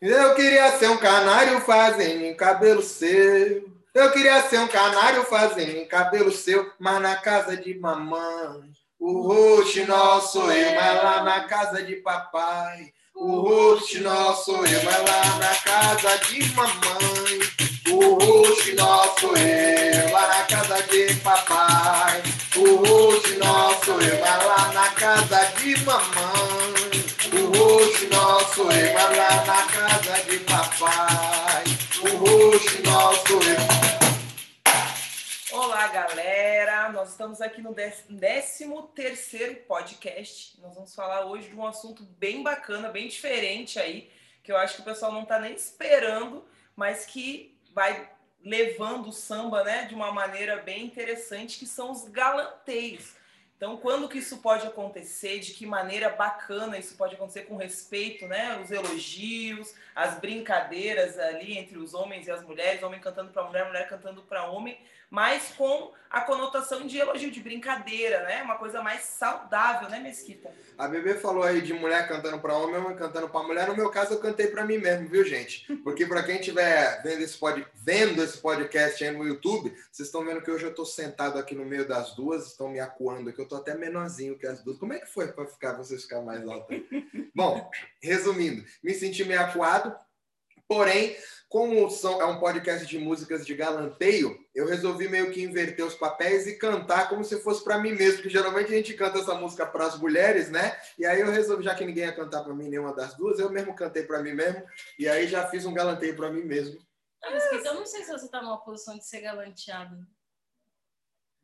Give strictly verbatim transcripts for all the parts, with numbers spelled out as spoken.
Eu queria ser um canário fazendo em cabelo seu. Eu queria ser um canário fazendo em cabelo seu, mas na casa de mamãe. O roxinol sou eu, mas lá na casa de papai. O roxinol sou eu, mas lá na casa de mamãe. O roxinol sou eu, lá na casa de papai. O roxinol sou eu, mas lá na casa de mamãe. O roxinol sou eu, mas lá na casa de papai. O roxinol sou eu. Olá, galera! Nós estamos aqui no décimo terceiro podcast. Nós vamos falar hoje de um assunto bem bacana, bem diferente aí, que eu acho que o pessoal não está nem esperando, mas que vai levando o samba, né, de uma maneira bem interessante, que são os galanteios. Então, quando que isso pode acontecer, de que maneira bacana isso pode acontecer, com respeito, né? Os elogios, as brincadeiras ali entre os homens e as mulheres, homem cantando para mulher, mulher cantando para homem, mas com a conotação de elogio, de brincadeira, né? Uma coisa mais saudável, né, Mesquita? A Bebê falou aí de mulher cantando para homem, homem cantando para mulher. No meu caso, eu cantei para mim mesmo, viu, gente? Porque para quem estiver vendo esse, pod... vendo esse podcast aí no YouTube, vocês estão vendo que hoje eu estou sentado aqui no meio das duas, estão me acuando aqui. Eu tô até menorzinho que as duas. Como é que foi para ficar vocês ficar mais altas? Bom, resumindo, me senti meio acuado, porém, como são, é um podcast de músicas de galanteio, eu resolvi meio que inverter os papéis e cantar como se fosse para mim mesmo, porque geralmente a gente canta essa música para as mulheres, né? E aí eu resolvi, já que ninguém ia cantar para mim nenhuma das duas, eu mesmo cantei para mim mesmo, e aí já fiz um galanteio para mim mesmo. Mas que eu não sei se você tá numa posição de ser galanteado.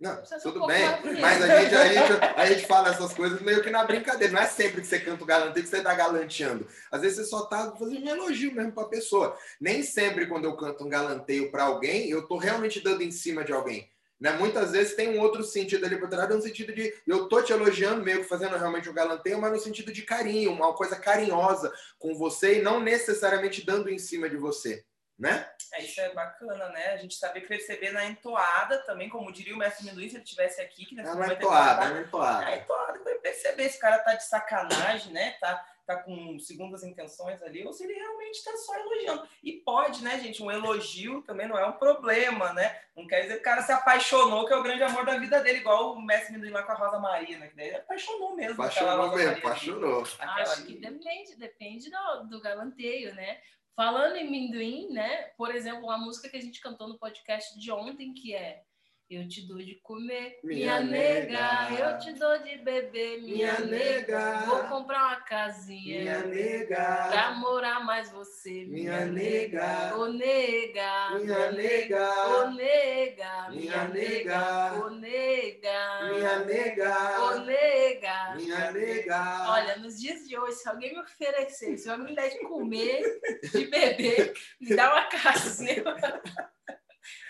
Não, tudo bem, mas a gente, a, gente, a gente fala essas coisas meio que na brincadeira. Não é sempre que você canta o galanteio que você tá galanteando. Às vezes você só tá fazendo um elogio mesmo pra pessoa. Nem sempre quando eu canto um galanteio para alguém, eu tô realmente dando em cima de alguém. Né? Muitas vezes tem um outro sentido ali por trás, no sentido de eu tô te elogiando, meio que fazendo realmente um galanteio, mas no sentido de carinho, uma coisa carinhosa com você e não necessariamente dando em cima de você. Né? É, isso é bacana, né? A gente saber perceber na entoada também, como diria o mestre Minuí, se ele estivesse aqui. Que nessa é uma entoada, é uma entoada. É entoada, perceber se o cara tá de sacanagem, né? Tá, tá com segundas intenções ali, ou se ele realmente tá só elogiando. E pode, né, gente? Um elogio também não é um problema, né? Não quer dizer que o cara se apaixonou, que é o grande amor da vida dele, igual o mestre Minuí lá com a Rosa Maria, né? Que daí ele apaixonou mesmo. Apaixonou mesmo, apaixonou. Acho que depende, depende do, do galanteio, né? Falando em Minduim, né? Por exemplo, a música que a gente cantou no podcast de ontem, que é Eu te dou de comer, minha, minha nega, nega. Eu te dou de beber, minha, minha nega. Vou comprar uma casinha, minha nega. Pra morar mais você, minha, minha nega. Ô nega, minha nega. Ô nega, minha nega. Ô nega, minha nega. Ô nega, minha nega. Olha, nos dias de hoje, se alguém me oferecer, se alguém me der de comer, de beber, me dá uma casinha.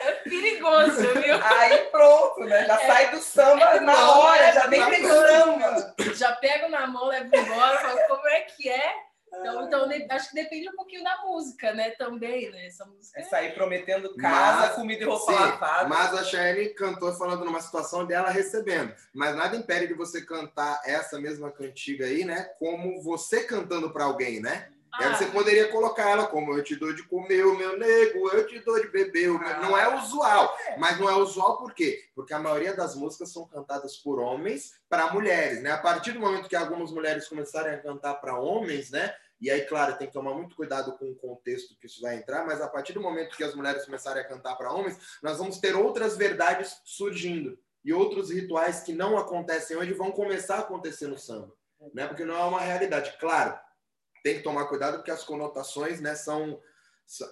É perigoso, viu? Aí pronto, né? Já é. Sai do samba é. Na não, hora, é. Já nem tem samba. Já pego na mão, levo embora, falo como é que é. Então, então, acho que depende um pouquinho da música, né? Também, né? Essa música é sair prometendo casa, mas, comida e roupa lavada. Mas a Cheyenne cantou falando numa situação dela recebendo. Mas nada impede de você cantar essa mesma cantiga aí, né? Como você cantando para alguém, né? Ah. Aí você poderia colocar ela como eu te dou de comer, o meu nego, eu te dou de beber. Ah. Não é usual, mas não é usual por quê? Porque a maioria das músicas são cantadas por homens para mulheres, né? A partir do momento que algumas mulheres começarem a cantar para homens, né? E aí, claro, tem que tomar muito cuidado com o contexto que isso vai entrar, mas a partir do momento que as mulheres começarem a cantar para homens, nós vamos ter outras verdades surgindo. E outros rituais que não acontecem hoje vão começar a acontecer no samba, né? Porque não é uma realidade, claro. Tem que tomar cuidado porque as conotações, né, são,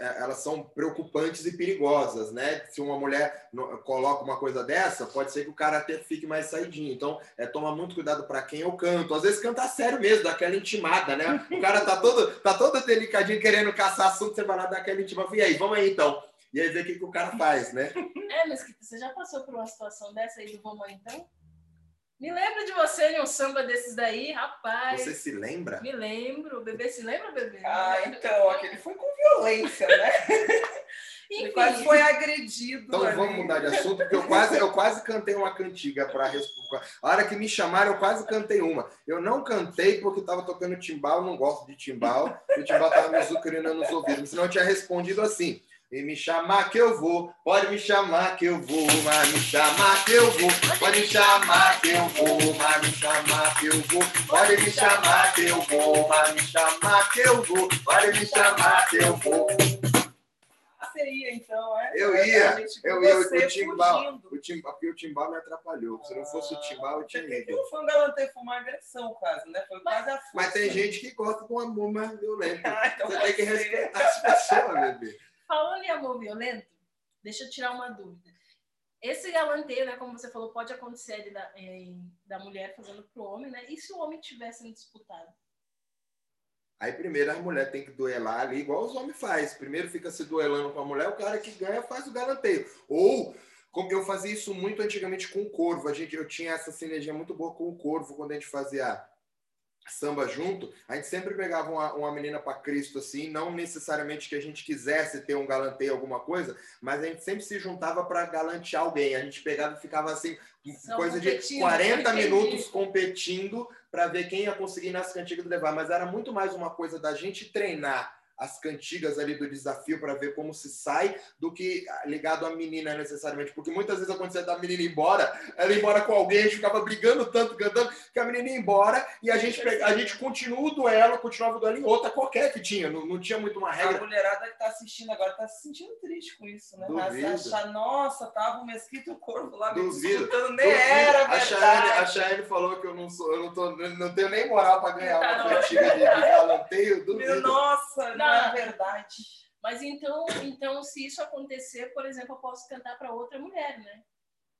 elas são preocupantes e perigosas, né? Se uma mulher coloca uma coisa dessa, pode ser que o cara até fique mais saidinho. Então, é tomar muito cuidado para quem eu canto. Às vezes canta sério mesmo, dá aquela intimada, né? O cara tá todo, tá todo delicadinho querendo caçar assunto, você vai lá dar aquela intimada. E aí, vamos aí então. E aí ver o que, que o cara faz, né? É, mas você já passou por uma situação dessa aí do vamos aí então? Me lembra de você em um samba desses daí, rapaz. Você se lembra? Me lembro. O Bebê se lembra, Bebê? Ah, então. Aquele foi com violência, né? Ele quase foi agredido. Então ali. Vamos mudar de assunto, porque eu quase, eu quase cantei uma cantiga para a hora que me chamaram, eu quase cantei uma. Eu não cantei porque estava tocando timbal, eu não gosto de timbal, e o timbal estava me zucrinando nos ouvidos, senão eu tinha respondido assim: e me chamar que eu vou, pode me chamar que eu vou, mas me chamar que eu vou, pode me chamar que eu vou, mas me chamar que eu vou, pode me chamar que eu vou, mas me chamar que eu vou, pode me chamar que eu vou. Você ia então, é? Eu ia, gente, eu ia, o timbal, o timbal, porque o timbal me atrapalhou, se não fosse o timbal eu tinha ido. Não foi um galanteio, foi uma agressão quase, né? Foi quase a força. Mas tem gente que gosta de um amor mais violento, ah, então você tem que respeitar as pessoas, bebê. Falando em amor violento, deixa eu tirar uma dúvida. Esse galanteio, né, como você falou, pode acontecer da, em, da mulher fazendo pro homem, né? E se o homem tivesse sendo disputado? Aí primeiro as mulheres têm que duelar ali, igual os homens fazem. Primeiro fica se duelando com a mulher, o cara que ganha faz o galanteio. Ou, como eu fazia isso muito antigamente com o corvo, a gente, eu tinha essa sinergia muito boa com o corvo quando a gente fazia samba junto, a gente sempre pegava uma, uma menina para Cristo, assim, não necessariamente que a gente quisesse ter um galanteio, alguma coisa, mas a gente sempre se juntava para galantear alguém. A gente pegava e ficava assim, não, coisa de quarenta minutos competindo para ver quem ia conseguir nas cantigas levar. Mas era muito mais uma coisa da gente treinar as cantigas ali do desafio para ver como se sai do que ligado à menina necessariamente. Porque muitas vezes acontecia da menina ir embora, ela ia embora com alguém, a gente ficava brigando tanto, cantando, que a menina ia embora e a gente, a gente continua o duelo, continuava o duelo em outra qualquer que tinha, não, não tinha muito uma regra. A mulherada que está assistindo agora está se sentindo triste com isso, né? Achar, nossa, tava o Mesquita e o Corvo lá me disputando, nem era verdade. A Chayane falou que eu não sou, eu não, tô, não tenho nem moral para ganhar uma não, cantiga de, de galanteio, duvido. Nossa, não. Ah, verdade. Mas então, então, se isso acontecer, por exemplo, eu posso cantar para outra mulher, né?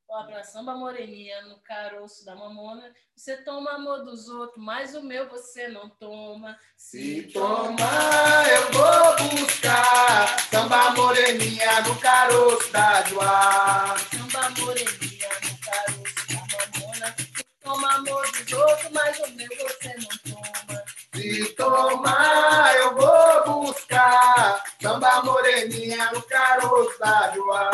Ó, pra samba moreninha, no caroço da mamona, você toma amor dos outros, mas o meu você não toma. Se tomar, eu vou buscar. Samba moreninha, no caroço da joá. Samba moreninha, no caroço da mamona, você toma amor dos outros, mas o meu você não toma. Se tomar, eu vou buscar samba moreninha no caroço da joá.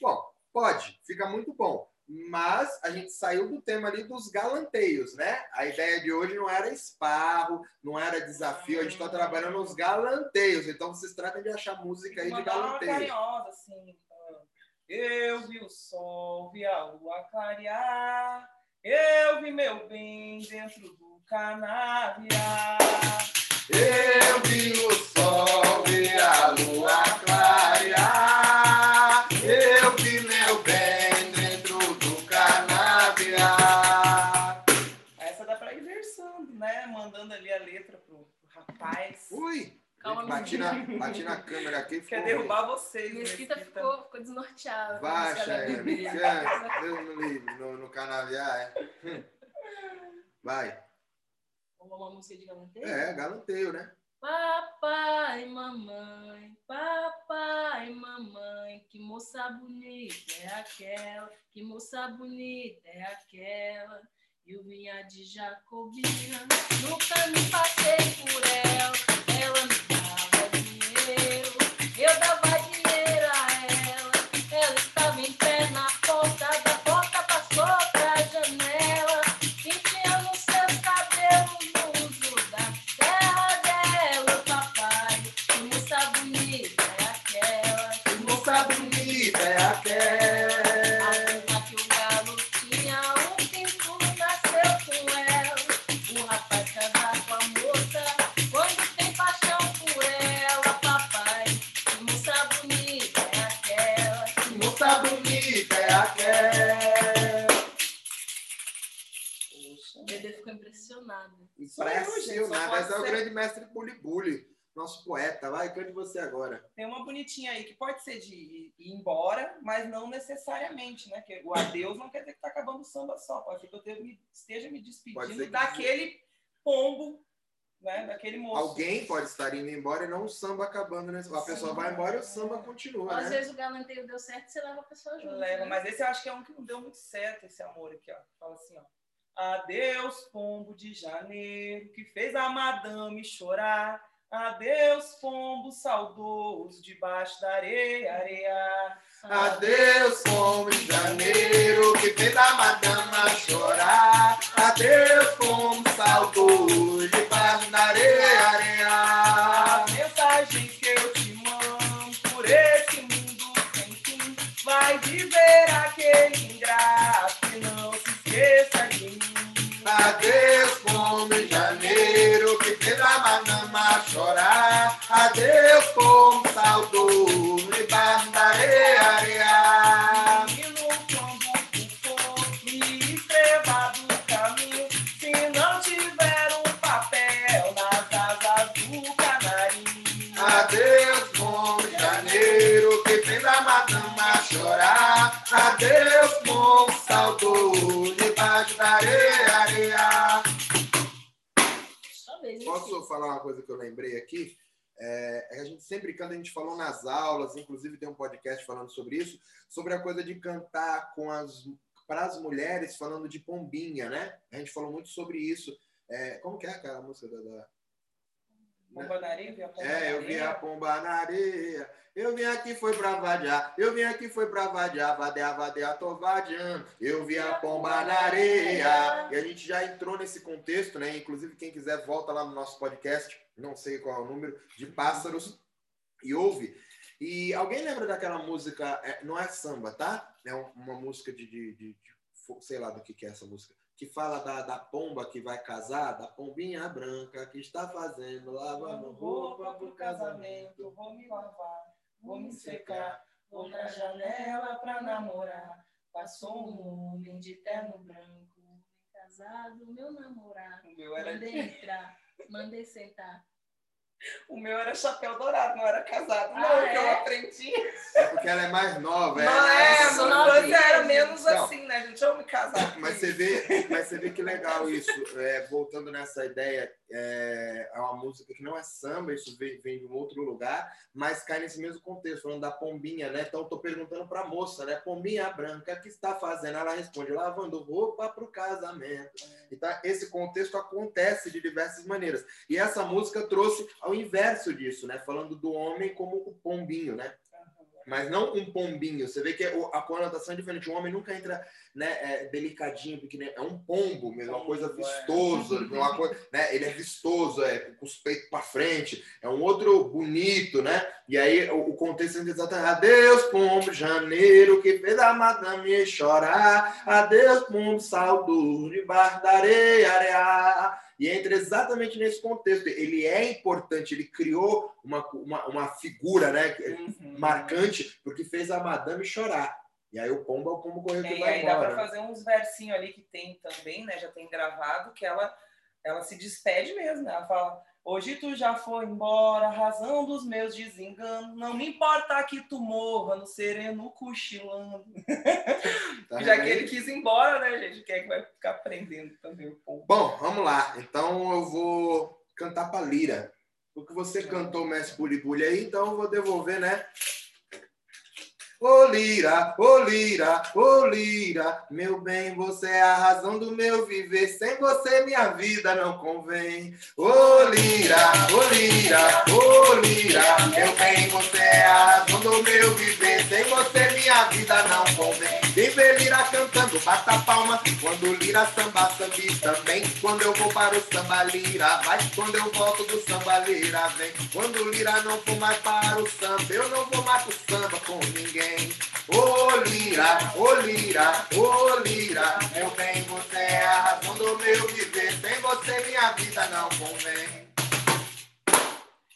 Bom, pode, fica muito bom. Mas a gente saiu do tema ali dos galanteios, né? A ideia de hoje não era esparro, não era desafio, a gente está trabalhando nos galanteios. Então vocês tratam de achar música aí de galanteio. Uma carinhosa, assim. Eu vi o sol, vi a lua clarear, eu vi meu bem dentro do Canária. Eu vi o sol, vi a lua clarear, eu vi meu bem dentro do Canária. Essa dá pra ir versando, né? Mandando ali a letra pro, pro rapaz. Ui! Calma, bati na, bati na câmera aqui. Quer derrubar ruim. Vocês. Mesquita ficou, ficou desnorteada. Baixa, é. Deus me livre, no, no Canaviar, é. Vai. Uma música de galanteio? É, galanteio, né? Papai, mamãe, papai, mamãe, que moça bonita é aquela, que moça bonita é aquela. Eu vinha de Jacobina, nunca me passei por ela, ela me dava dinheiro, eu dava dinheiro a ela, ela estava em pé na porta da porta, passou pra janela, enfiando seus cabelos. É aquela. A que o galo tinha um pinto, nasceu com ela. O rapaz casar com a moça, quando tem paixão por ela, papai. Que moça bonita é aquela. Que moça bonita é aquela. Poxa, o bebê ficou impressionado. Impressionado. Mas é o grande mestre Bulibuli. Nosso poeta, vai, cante você agora. Tem uma bonitinha aí que pode ser de ir embora, mas não necessariamente, né? Que o adeus não quer dizer que tá acabando o samba só. Pode ser que eu te, me, esteja me despedindo daquele que... pombo, né? Daquele moço. Alguém pode estar indo embora e não o samba acabando, né? A pessoa vai embora e o samba continua. Às né? vezes o galanteio deu certo e você leva a pessoa junto. Leva, né? Mas esse eu acho que é um que não deu muito certo, esse amor aqui, ó. Fala assim, ó. Adeus, pombo de janeiro, que fez a madame chorar. Adeus, pombos saudosos debaixo da areia, areia. Adeus, pombo de janeiro que fez a madama chorar. Adeus, pombo saudoso debaixo da areia, areia. A mensagem que eu te mando por esse mundo sem fim vai dizer aquele ingrato que não se esqueça de mim. Adeus, pombo de janeiro que fez a madama chorar. Adeus, pombo saudoso debaixo da areia. Adeus, pombo saudoso debaixo da areia, areia. Posso falar uma coisa que eu lembrei aqui? É, a gente sempre canta, a gente falou nas aulas, inclusive tem um podcast falando sobre isso, sobre a coisa de cantar com as, para as mulheres, falando de pombinha, né? A gente falou muito sobre isso. É, como que é aquela música da... da... Pomba na areia, a pomba é, na areia. Eu vi a pomba na areia. Eu vim aqui foi pra vadiar. Eu vim aqui foi pra vadiar. Vadear, vadear, tô vadiando. Eu vi a pomba na areia. E a gente já entrou nesse contexto, né? Inclusive, quem quiser, volta lá no nosso podcast, não sei qual é o número, de pássaros, e ouve. E alguém lembra daquela música, não é samba, tá? É uma música de, de, de, de sei lá do que, que é essa música. Que fala da, da pomba que vai casar, da pombinha branca que está fazendo, lavando roupa pro casamento. Vou me lavar, vou me secar, vou na janela pra namorar. Passou um homem de terno branco, casado, meu namorado. O meu era... Mandei entrar, mandei sentar. O meu era chapéu dourado, não era casado. Não, ah, é? Que eu aprendi. É porque ela é mais nova. Não é, é mas era menos não. Assim, né, gente? Eu me casar. Mas você vê, mas você vê que legal isso. É, voltando nessa ideia, é, é uma música que não é samba, isso vem, vem de um outro lugar, mas cai nesse mesmo contexto, falando da pombinha, né? Então eu tô perguntando pra moça, né? Pombinha branca, o que está fazendo? Ela responde, lavando roupa pro casamento. Então esse contexto acontece de diversas maneiras. E essa música trouxe... ao inverso disso, né? Falando do homem como o pombinho, né? Mas não um pombinho. Você vê que a conotação é diferente. O homem nunca entra, né, é, delicadinho, pequenininho. É um pombo mesmo, uma coisa vistosa. Uma coisa, né? Ele é vistoso, é, com os peitos para frente. É um outro bonito, né? E aí o, o contexto é exatamente... Adeus, pombo de janeiro, que fez a madame chorar. Adeus, pombo saudoso debaixo da areia, areia. E entra exatamente nesse contexto. Ele é importante, ele criou uma, uma, uma figura, né, uhum, marcante, porque fez a madame chorar. E aí o pombo é o pombo correu que é, vai aí embora. Dá para fazer uns versinhos ali que tem também, né? Já tem gravado, que ela, ela se despede mesmo, né? Ela fala... Hoje tu já foi embora, a razão dos meus desenganos. Não me importa que tu morra no sereno cochilando. Tá já bem. Que ele quis ir embora, né, gente? Quem é que vai ficar prendendo também o povo? Bom, vamos lá. Então eu vou cantar pra lira. Porque você é. Cantou Mestre Bulibuli aí, então eu vou devolver, né? Ô lira, ô lira, ô lira, meu bem, você é a razão do meu viver. Sem você minha vida não convém. Ô lira, ô lira, ô lira, meu bem, você é a razão do meu viver. Sem você minha vida não convém. Vem ver lira cantando, bata palma. Quando lira samba, sambi também. Quando eu vou para o samba, lira vai. Quando eu volto do samba, lira vem. Quando lira não for mais para o samba, eu não vou mais pro samba com ninguém. Ô lira, ô lira, ô lira, meu bem, você é a razão do meu viver. Sem você minha vida não convém.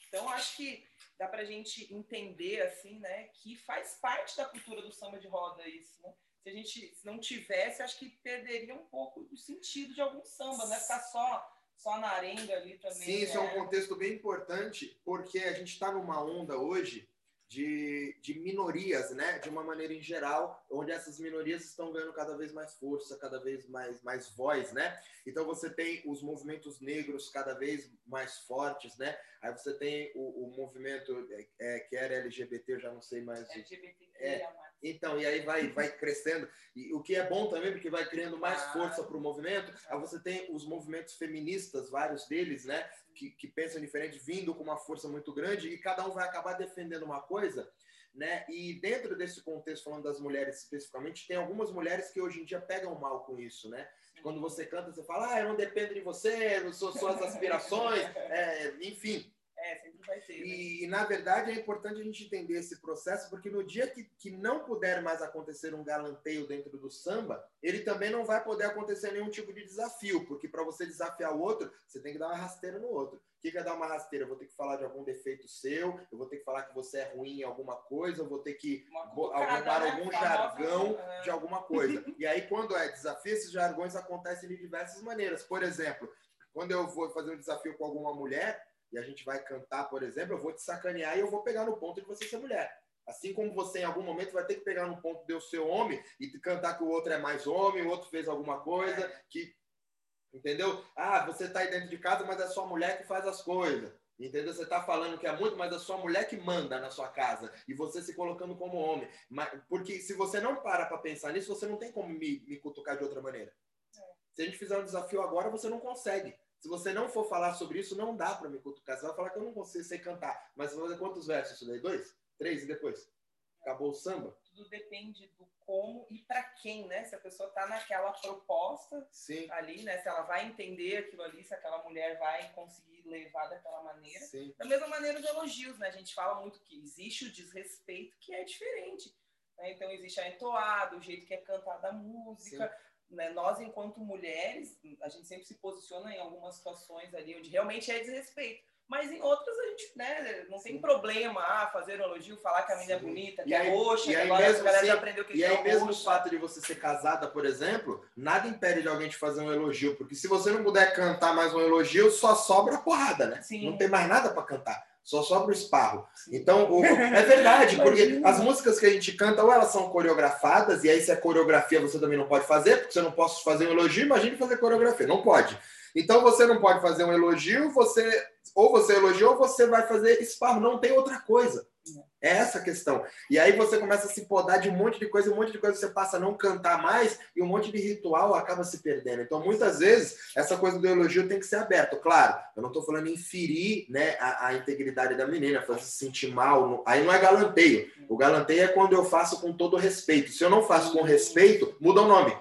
Então acho que dá pra gente entender assim, né, que faz parte da cultura do samba de roda isso, né? Se a gente se não tivesse, acho que perderia um pouco o sentido de algum samba, né? Ficar só só na arenga ali também. Sim, né? Isso é um contexto bem importante, porque a gente tá numa onda hoje De, de minorias, né? De uma maneira em geral, onde essas minorias estão ganhando cada vez mais força, cada vez mais, mais voz, né? Então você tem os movimentos negros cada vez mais fortes, né? Aí você tem o, o movimento é, que era L G B T, eu já não sei mais... L G B T. É. Então, e aí vai, vai crescendo. E o que é bom também, porque vai criando mais força para o movimento. Aí você tem os movimentos feministas, vários deles, né? Que, que pensam diferente, vindo com uma força muito grande, e cada um vai acabar defendendo uma coisa, né? E dentro desse contexto, falando das mulheres especificamente, tem algumas mulheres que hoje em dia pegam mal com isso, né? Quando você canta, você fala, ah, eu não dependo de você, eu sou suas aspirações, é, enfim. É, sempre vai ter. E, né? Na verdade, é importante a gente entender esse processo, porque no dia que, que não puder mais acontecer um galanteio dentro do samba, ele também não vai poder acontecer nenhum tipo de desafio, porque para você desafiar o outro, você tem que dar uma rasteira no outro. O que é dar uma rasteira? Eu vou ter que falar de algum defeito seu, eu vou ter que falar que você é ruim em alguma coisa, eu vou ter que arrumar algum jargão de alguma coisa. E aí, quando é desafio, esses jargões acontecem de diversas maneiras. Por exemplo, quando eu vou fazer um desafio com alguma mulher, e a gente vai cantar, por exemplo, eu vou te sacanear e eu vou pegar no ponto de você ser mulher. Assim como você, em algum momento, vai ter que pegar no ponto de eu ser homem e cantar que o outro é mais homem, o outro fez alguma coisa, que, entendeu? Ah, você tá aí dentro de casa, mas é só mulher que faz as coisas. Entendeu? Você está falando que é muito, mas é só mulher que manda na sua casa e você se colocando como homem. Porque se você não para para pensar nisso, você não tem como me, me cutucar de outra maneira. Se a gente fizer um desafio agora, você não consegue. Se você não for falar sobre isso, não dá para me cutucar. Você vai falar que eu não consigo sei cantar. Mas você vai fazer quantos versos? Isso daí? Dois? Três? E depois? Acabou o samba? Tudo depende do como e para quem, né? Se a pessoa tá naquela proposta. Sim. Ali, né? Se ela vai entender aquilo ali, se aquela mulher vai conseguir levar daquela maneira. Sim. Da mesma maneira os elogios, né? A gente fala muito que existe o desrespeito que é diferente. Né? Então existe a entoada, o jeito que é cantada a música... Sim. Né? Nós, enquanto mulheres, a gente sempre se posiciona em algumas situações ali onde realmente é desrespeito. Mas em outras, a gente né, não tem Sim. problema ah, fazer um elogio, falar que a menina é bonita, que é roxa, que agora a galera já aprendeu que é roxa. E aí mesmo o fato de você ser casada, por exemplo, nada impede de alguém te fazer um elogio. Porque se você não puder cantar mais um elogio, só sobra a porrada, né? Sim. Não tem mais nada para cantar. Só sobra o esparro. Então, o... é verdade, porque as músicas que a gente canta, ou elas são coreografadas, e aí se é coreografia você também não pode fazer, porque você não pode fazer um elogio, imagine fazer coreografia, não pode. Então, você não pode fazer um elogio, você ou você elogia ou você vai fazer esparro, não tem outra coisa. É essa a questão. E aí você começa a se podar de um monte de coisa, um monte de coisa você passa a não cantar mais e um monte de ritual acaba se perdendo. Então, muitas vezes, essa coisa do elogio tem que ser aberta. Claro, eu não estou falando em ferir né, a, a integridade da menina, fazer se sentir mal. Aí não é galanteio. O galanteio é quando eu faço com todo respeito. Se eu não faço com respeito, muda o nome.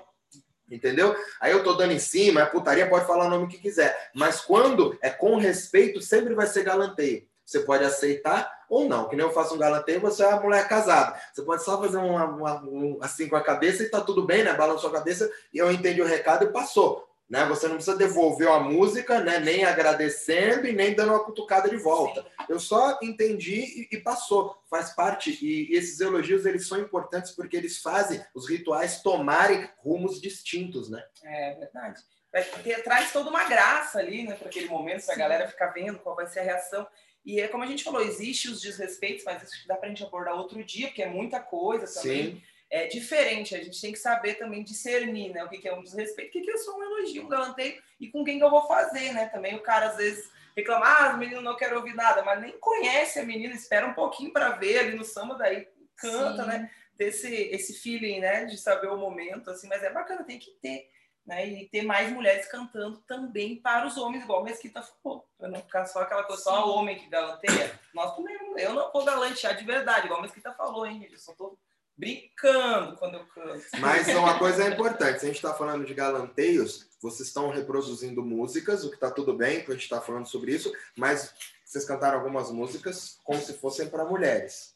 Entendeu? Aí eu tô dando em cima, é putaria, pode falar o nome que quiser. Mas quando é com respeito, sempre vai ser galanteio. Você pode aceitar ou não. Que nem eu faço um galanteio, você é uma mulher casada. Você pode só fazer uma, uma, um assim com a cabeça e tá tudo bem, né? Balançou a cabeça e eu entendi o recado e passou. Né? Você não precisa devolver a música, né? Nem agradecendo e nem dando uma cutucada de volta. Eu só entendi e, e passou. Faz parte. E, e esses elogios, eles são importantes porque eles fazem os rituais tomarem rumos distintos, né? É verdade. Vai ter, traz toda uma graça ali, né? Para aquele momento, para a galera ficar vendo qual vai ser a reação. E é como a gente falou, existe os desrespeitos, mas isso dá para a gente abordar outro dia, porque é muita coisa também. Sim. É diferente, a gente tem que saber também discernir, né? O que, que é um desrespeito, o que, que é só um elogio, um galanteio, e com quem que eu vou fazer, né? Também o cara às vezes reclama, ah, as meninas não querem ouvir nada, mas nem conhece a menina, espera um pouquinho para ver ali no samba, daí canta, Sim. né? Ter esse, esse feeling, né? De saber o momento, assim, mas é bacana, tem que ter. Né? E ter mais mulheres cantando também para os homens, igual a Mesquita falou, para não ficar só aquela coisa, Sim. só o homem que galanteia. Nós também, eu não vou galantear de verdade, igual a Mesquita falou, hein, eu só estou brincando quando eu canto. Mas uma coisa é importante, se a gente está falando de galanteios, vocês estão reproduzindo músicas, o que está tudo bem, que a gente está falando sobre isso, mas vocês cantaram algumas músicas como se fossem para mulheres.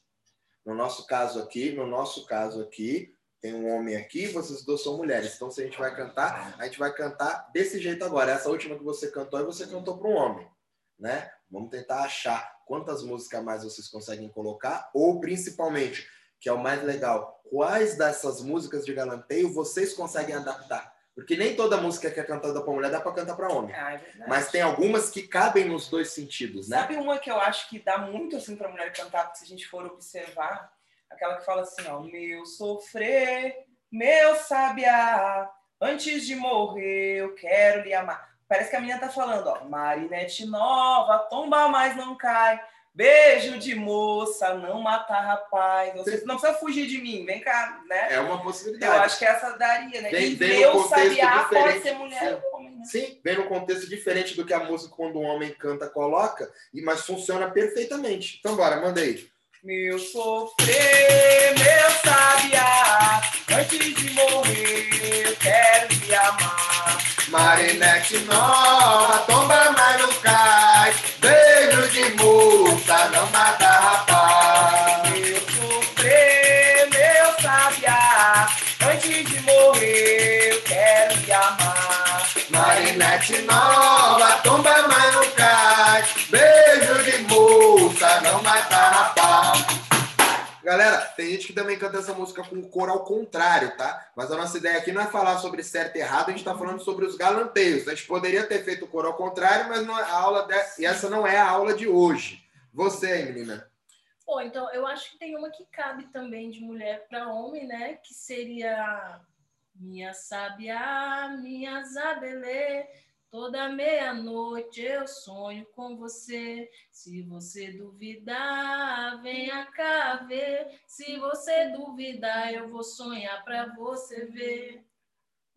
No nosso caso aqui, no nosso caso aqui, tem um homem aqui, vocês dois são mulheres. Então, se a gente vai cantar, a gente vai cantar desse jeito agora. Essa última que você cantou, aí você cantou para um homem, né? Vamos tentar achar quantas músicas mais vocês conseguem colocar ou, principalmente, que é o mais legal, quais dessas músicas de galanteio vocês conseguem adaptar? Porque nem toda música que é cantada para mulher dá para cantar para homem. Ah, é verdade. Mas tem algumas que cabem nos dois sentidos, né? Sabe uma que eu acho que dá muito assim para mulher cantar, se a gente for observar? Aquela que fala assim, ó, meu sofrer, meu sabiá, antes de morrer eu quero lhe amar. Parece que a menina tá falando, ó, Marinete nova, tomba mas não cai, Beijo de moça, não matar rapaz. Você não precisa fugir de mim, vem cá, né? É uma possibilidade. Eu acho que essa daria, né? Vem, e vem eu sabiá pode ser mulher ou homem, né? Sim, vem no contexto diferente do que a música quando o homem canta coloca, mas funciona perfeitamente. Então bora, manda aí. Meu sofrer, meu sabiá, antes de morrer eu quero te amar. Marinete nova, tomba mais no cais, beijo de moça, não mata rapaz. Meu sofrer, meu sabiá, antes de morrer eu quero te amar. Marinete nova, tomba mais no cais, beijo de moça, não mata rapaz. Galera, tem gente que também canta essa música com o coro ao contrário, tá? Mas a nossa ideia aqui não é falar sobre certo e errado, a gente tá falando sobre os galanteios. A gente poderia ter feito o coro ao contrário, mas não, a aula de... e essa não é a aula de hoje. Você aí, menina. Pô, então, eu acho que tem uma que cabe também de mulher para homem, né? Que seria minha sabiá, minha zabelê, toda meia-noite eu sonho com você. Se você duvidar, venha cá ver. Se você duvidar, eu vou sonhar pra você ver.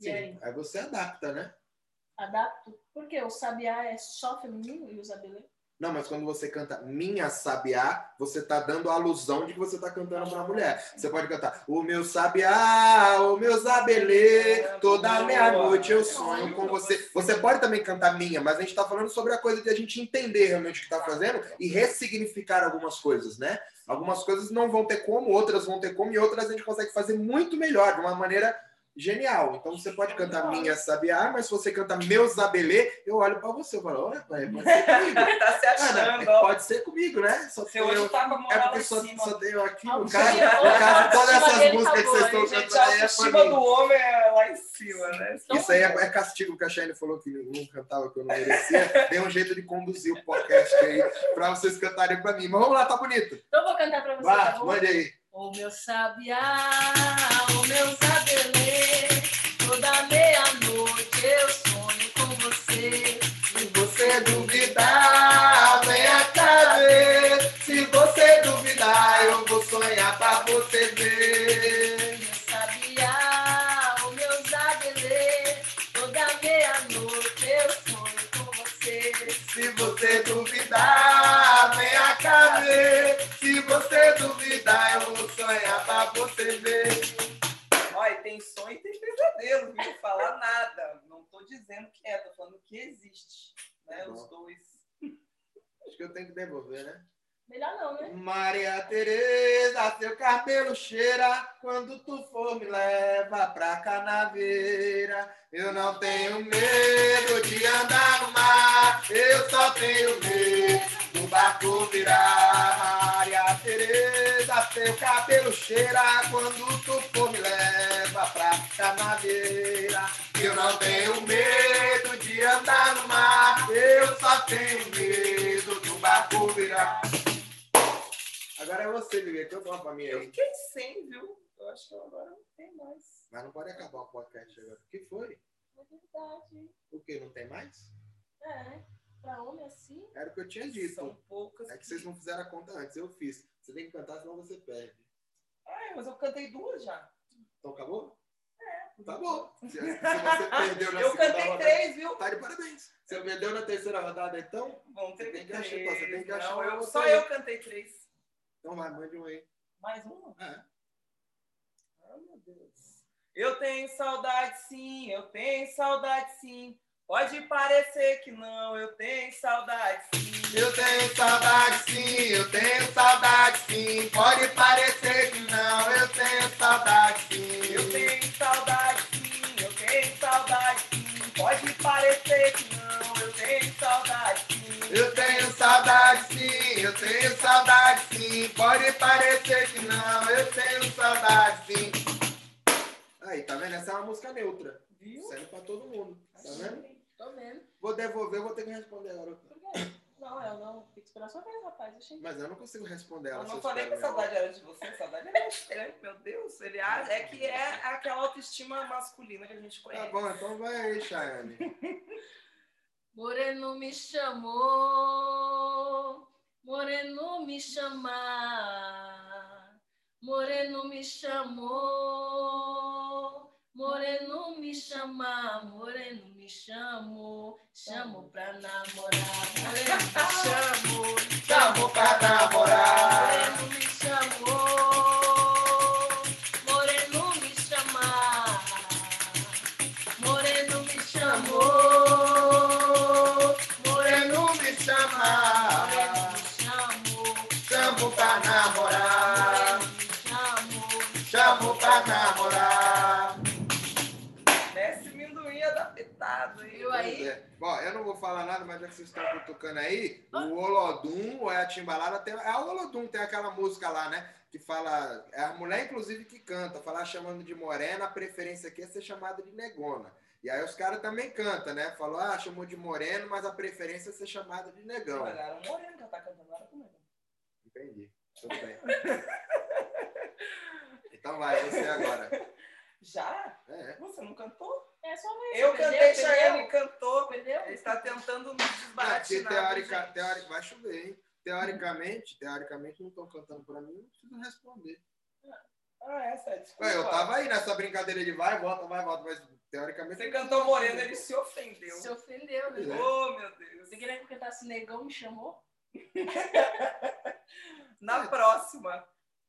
E sim, aí? Aí você adapta, né? Adapto? Por quê? O sabiá é só feminino e o zabelê? Não, mas quando você canta minha sabiá, você tá dando a alusão de que você tá cantando pra mulher. Você pode cantar o meu sabiá, o meu zabelê, toda meia-noite eu sonho com você. Você pode também cantar minha, mas a gente tá falando sobre a coisa de a gente entender realmente o que tá fazendo e ressignificar algumas coisas, né? Algumas coisas não vão ter como, outras vão ter como e outras a gente consegue fazer muito melhor, de uma maneira genial. Então você pode cantar minha sabiá, mas se você cantar meu zabelê, eu olho pra você e falo, olha, pode ser comigo. Tá se achando. Cara, pode ser comigo, né? Só se eu, tá com é porque só, só tem eu aqui, no caso, no caso, todas essas músicas que vocês estão cantando aí é família. A estima do homem é lá em cima, né? Isso então, aí é, é castigo, que a Shane falou que não cantava, que eu não merecia. Deu um jeito de conduzir o podcast aí pra vocês cantarem pra mim. Mas vamos lá, tá bonito. Então eu vou cantar pra vocês. Vá, tá, mande aí. O meu sabiá, o meu zabelê, toda meia-noite eu sonho com você. Se você duvidar, venha cá ver. Se você duvidar, eu vou sonhar pra você ver. O meu sabiá, o meu zabelê, toda meia-noite eu sonho com você. Se você duvidar, venha cá ver. Se você duvidar, eu vou sonhar pra você ver. Olha, tem sonho e tem pesadelo, não vou falar nada. Não tô dizendo que é, tô falando que existe, né? Tá, os dois. Acho que eu tenho que devolver, né? Melhor não, né? Maria Tereza, seu cabelo cheira, quando tu for me leva pra Canaveira. Eu não tenho medo de andar no mar, eu só tenho medo do barco virar. Maria Tereza, seu cabelo cheira, quando tu for me leva pra Canaveira. Eu não tenho medo de andar no mar, eu só tenho medo do barco virar. Agora é você, Lívia, que eu tomo pra mim aí. Eu fiquei sem, viu? Eu acho que agora não tem mais. Mas não pode acabar o podcast agora. O que foi? É verdade. O quê? Não tem mais? É, pra homem assim. Era o que eu tinha dito. São poucas. É que vocês não fizeram a conta antes, eu fiz. Você tem que cantar, senão você perde. Ah, mas eu cantei duas já. Então acabou? É. Tá bom. Se você perdeu na eu segunda cantei rodada, três, viu? Tá de parabéns. Você perdeu na terceira rodada, então? Bom, você tem que achar. Você tem que achar. Não, eu, só eu cantei três. Então vai, mande um aí. Mais um? É. Ai, meu Deus. Eu tenho saudade sim, eu tenho saudade sim. Pode parecer que não, eu tenho saudade sim. Eu tenho saudade sim, eu tenho saudade sim. Pode parecer que não, eu tenho saudade sim. Eu tenho saudade sim, eu tenho saudade sim. Pode parecer que não, eu tenho saudade sim. Eu tenho saudade sim, eu tenho saudade sim. Pode parecer que não, eu tenho saudade sim. Aí, tá vendo? Essa é uma música neutra. Viu? Serve pra todo mundo. Tá vendo? Tô vendo. Vou devolver, vou ter que responder agora. Por quê? Não, eu não. Tem que esperar sua vez, rapaz. Achei... Mas eu não consigo responder ela. Eu não falei que a saudade era de você. A saudade era estranha. Meu Deus. Ele é que é aquela autoestima masculina que a gente conhece. Tá bom, então vai aí, Chayane. Moreno me chamou. Moreno me chamar, moreno me chamou, moreno me chama, moreno me chamou, chamou pra namorar, moreno me chamou, chamou pra namorar, moreno me chamou, moreno me chamar, moreno me chamou, moreno me chamar. Namorar, chamo pra namorar. Desce minduinha adaptada, viu aí? É. Bom, eu não vou falar nada, mas já que vocês estão cutucando aí, ah. o Olodum, ou é a Timbalada, tem, é o Olodum, tem aquela música lá, né? Que fala, é a mulher, inclusive, que canta, falar chamando de morena, a preferência aqui é ser chamada de negona. E aí os caras também cantam, né? Falou, ah, chamou de moreno, mas a preferência é ser chamada de negão. Mas era moreno que ela tá cantando agora comigo. Entendi. Tudo bem. Então vai, você agora. Já? É. Você não cantou? É só mesmo. Eu perdeu, cantei, Chayane cantou. Perdeu? Ele está tentando nos desbaratinar. Teórica, teórica, vai chover, hein? Teoricamente, hum. teoricamente não estão cantando para mim, não preciso responder. Ah, essa é desculpa. Eu tava aí nessa brincadeira de vai, volta, vai, volta, mas teoricamente... Você cantou moreno, ele se ofendeu. Se ofendeu, né? Oh, meu Deus. Você queria que eu cantasse negão, me chamou? Na próxima.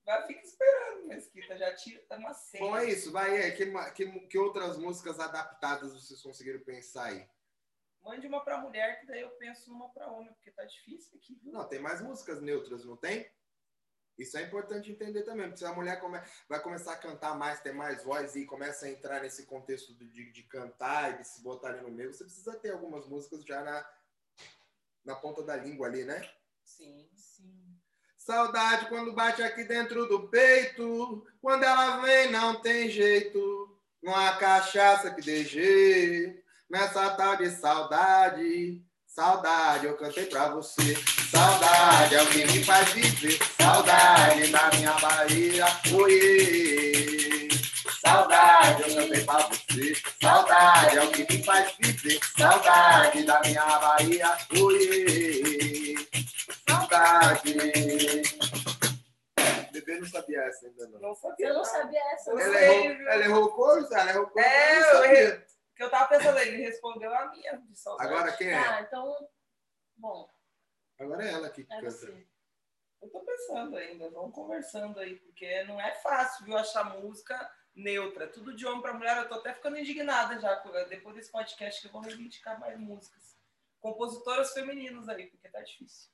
Vai, fica esperando, Mesquita. Já tira, tá uma cena. Bom, é isso. Vai aí. Que, que, que outras músicas adaptadas vocês conseguiram pensar aí? Mande uma pra mulher, que daí eu penso uma pra homem, porque tá difícil aqui. Viu? Não, tem mais músicas neutras, não tem? Isso é importante entender também, porque se a mulher come... vai começar a cantar mais, ter mais voz e começa a entrar nesse contexto de, de cantar e de se botar ali no meio, você precisa ter algumas músicas já na, na ponta da língua ali, né? Sim, sim. Saudade quando bate aqui dentro do peito, quando ela vem não tem jeito, numa cachaça que dê jeito, nessa tal de saudade, saudade eu cantei pra você. Saudade é o que me faz viver, saudade na minha Bahia, oiê. Saudade eu cantei pra você, saudade é o que me faz viver, saudade da minha Bahia, oiê. Saudade. Bebê não sabia essa ainda, não. Não sabia. Eu não sabia essa. Ela, sei, errou, ela errou coisa? Ela errou coisa. É, eu, que eu tava pensando, ele respondeu a minha de saudade. Agora quem é? Ah, então, bom. Agora é ela que é canta. Você. Eu tô pensando ainda, vamos conversando aí, porque não é fácil, viu, achar música neutra. Tudo de homem pra mulher, eu tô até ficando indignada já, depois desse podcast, que eu vou reivindicar mais músicas. Compositoras femininas aí, porque tá difícil.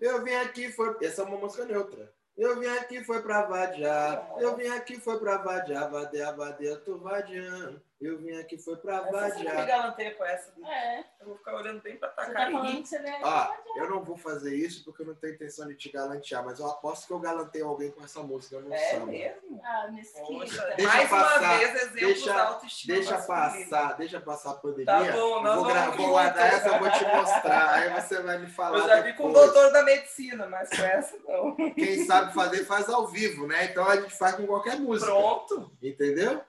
Eu vim aqui, foi... Essa é uma música neutra. Eu vim aqui, foi pra vadiar. Eu vim aqui, foi pra vadiar. Vadear, vadear, tô vadiando. Eu vim aqui, foi pra vadiar. Essa você me galanteia com essa. É. Eu vou ficar olhando bem pra tacar. Você tá ah, eu não vou fazer isso porque eu não tenho intenção de te galantear, mas eu aposto que eu galantei alguém com essa música. Eu não é samba. Mesmo? Ah, Mesquita. Mais passar, uma vez, exemplos deixa, da autoestima. Deixa passar, deixa passar a pandemia. Tá bom, nós vou vamos guardar essa, eu vou te mostrar. Aí você vai me falar. Eu já vi depois com o doutor da medicina, mas com essa não. Quem sabe fazer, faz ao vivo, né? Então a gente faz com qualquer música. Pronto. Entendeu?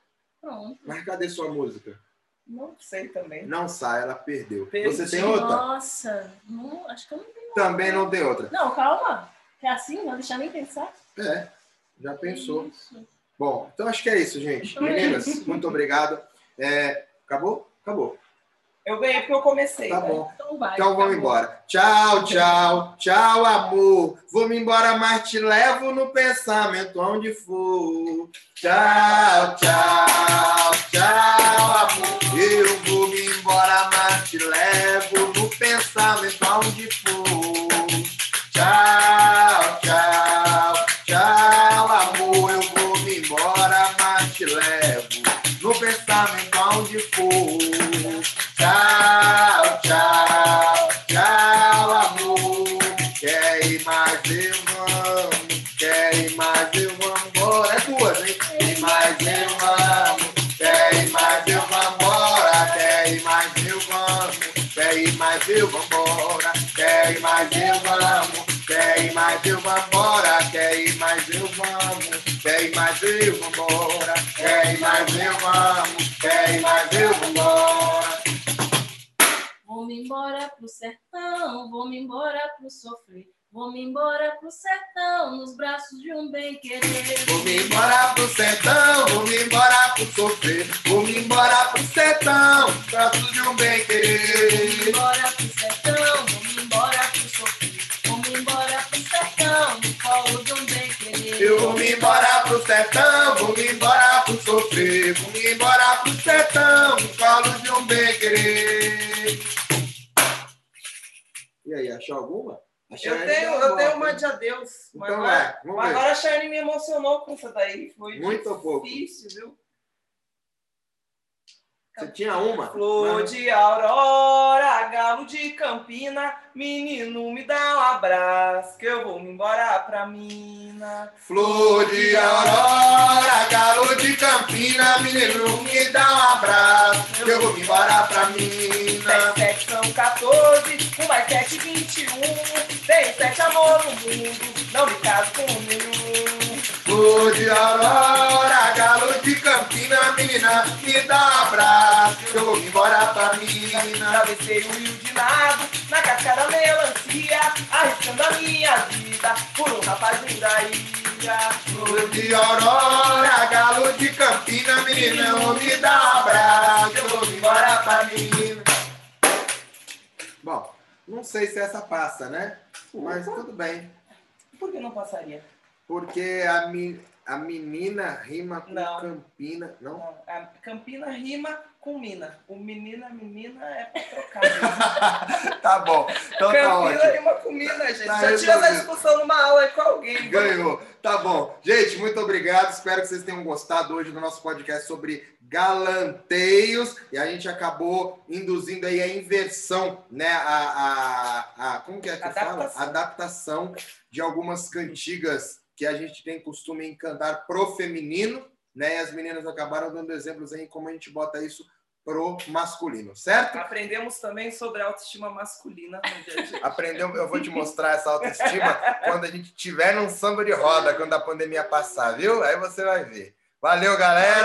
Pronto. Mas cadê sua música? Não sei também. Não sai, ela perdeu. Perdi. Você tem outra? Nossa, não, acho que eu não tenho outra. Também não tem outra. Não, calma. É assim? Não vou deixar nem pensar? É, já pensou. Isso. Bom, então acho que é isso, gente. Então, meninas, é isso. Muito obrigado. É, acabou? Acabou. Eu ganhei porque eu comecei. Tá, né? Bom. Então, vai, então vamos embora. Tchau, tchau. Tchau, amor. Vou-me embora, mas te levo no pensamento aonde for. Tchau, tchau. Tchau, amor. Eu vou-me embora, mas te levo no pensamento aonde for. Tchau, tchau. Tchau, amor. Eu vou-me embora, mas te levo no pensamento aonde for. Tchau, tchau, tchau, amor. Quer ir mais, eu amo. Quer ir mais, eu amo. Bora, é duas, hein? Quer ir mais, eu amo. Quer ir mais, eu vambora. Quer ir mais, eu amo. Quer ir mais, eu vambora. Quer ir mais, eu amo. Quer ir mais, eu vambora. Quer ir mais, eu amo. Quer ir mais, eu vambora. Quer ir mais, eu amo. Quer ir mais, eu vambora. Vou-me embora pro sertão, vou-me embora pro sofrer. Vou-me embora pro sertão, nos braços de um bem-querer. Vou-me embora pro sertão, vou-me embora pro sofrer. Vou-me embora pro sertão, nos braços de um bem-querer. Vou-me embora pro sertão, vou-me embora pro sofrer. Vou-me embora pro sertão, no colo de um bem-querer. Eu vou-me embora pro sertão, vou-me embora pro sofrer. Vou-me embora pro sertão, no colo de um bem-querer. E aí, achou alguma? Eu tenho, eu tenho uma de adeus. Mas então agora, é, vamos ver. Agora a Shane me emocionou com essa daí. Foi muito difícil, pouco. Viu? Você Campina, tinha uma? Flor mas... de aurora, galo de Campina, menino, me dá um abraço, que eu vou me embora pra mina. Flor de aurora, galo de Campina, menino, me dá um abraço, que eu vou me embora pra mina. dezessete são quatorze. Um mais sete, vinte e um, tem sete amor no mundo, não me caso com nenhum. Flor de aurora, galo de Campina, menina, me dá um abraço, eu vou embora pra mina. Travessei o rio de nado, na casca da melancia, arriscando a minha vida, por um rapaz de Iraíra. Flor de aurora, galo de Campina, menina, me dá um abraço, eu vou embora pra mina. Bom. Não sei se essa passa, né? Mas tudo bem. Por que não passaria? Porque a, mi, a menina rima com não. Campina. Não? não? A Campina rima com mina. O menina, menina é pra trocar. Tá bom. Então, Campina tá ótimo. Rima com mina, gente. Tá, já tive essa discussão numa aula com alguém. Ganhou. Viu? Tá bom. Gente, muito obrigado. Espero que vocês tenham gostado hoje do nosso podcast sobre galanteios, e a gente acabou induzindo aí a inversão, né, a, a, a como que é que fala? Adaptação de algumas cantigas que a gente tem costume em cantar pro feminino, né, e as meninas acabaram dando exemplos aí como a gente bota isso pro masculino, certo? Aprendemos também sobre a autoestima masculina. Aprendeu, eu vou te mostrar essa autoestima quando a gente tiver num samba de roda, quando a pandemia passar, viu? Aí você vai ver. Valeu, galera!